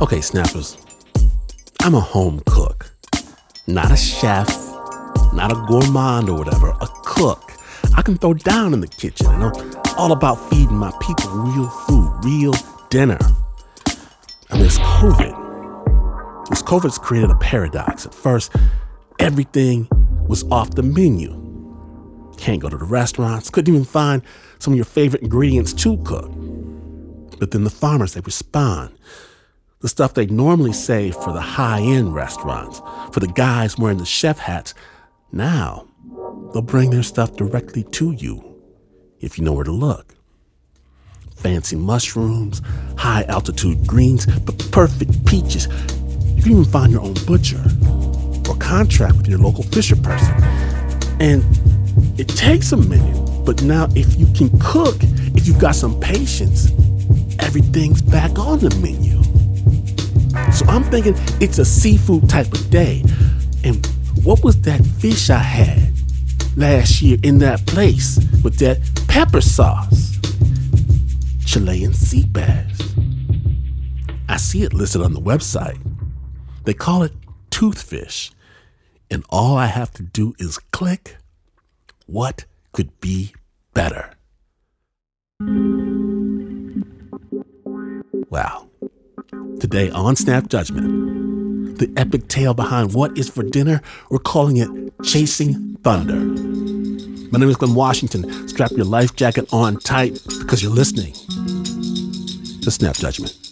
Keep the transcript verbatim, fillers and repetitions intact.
Okay, Snappers, I'm a home cook, not a chef, not a gourmand or whatever, a cook. I can throw down in the kitchen, and I'm all about feeding my people real food, real dinner. And there's COVID. This COVID's created a paradox. At first, everything was off the menu. Can't go to the restaurants, couldn't even find some of your favorite ingredients to cook. But then the farmers, they respond. The stuff they normally save for the high-end restaurants, for the guys wearing the chef hats, now they'll bring their stuff directly to you if you know where to look. Fancy mushrooms, high-altitude greens, the perfect peaches. You can even find your own butcher or contract with your local fisher person. And it takes a minute, but now if you can cook, if you've got some patience, everything's back on the menu. So I'm thinking it's a seafood type of day. And what was that fish I had last year in that place with that pepper sauce? Chilean sea bass. I see it listed on the website. They call it toothfish. And all I have to do is click. What could be better? Wow. Today on Snap Judgment, the epic tale behind what is for dinner, we're calling it Chasing Thunder. My name is Glenn Washington. Strap your life jacket on tight because you're listening to Snap Judgment.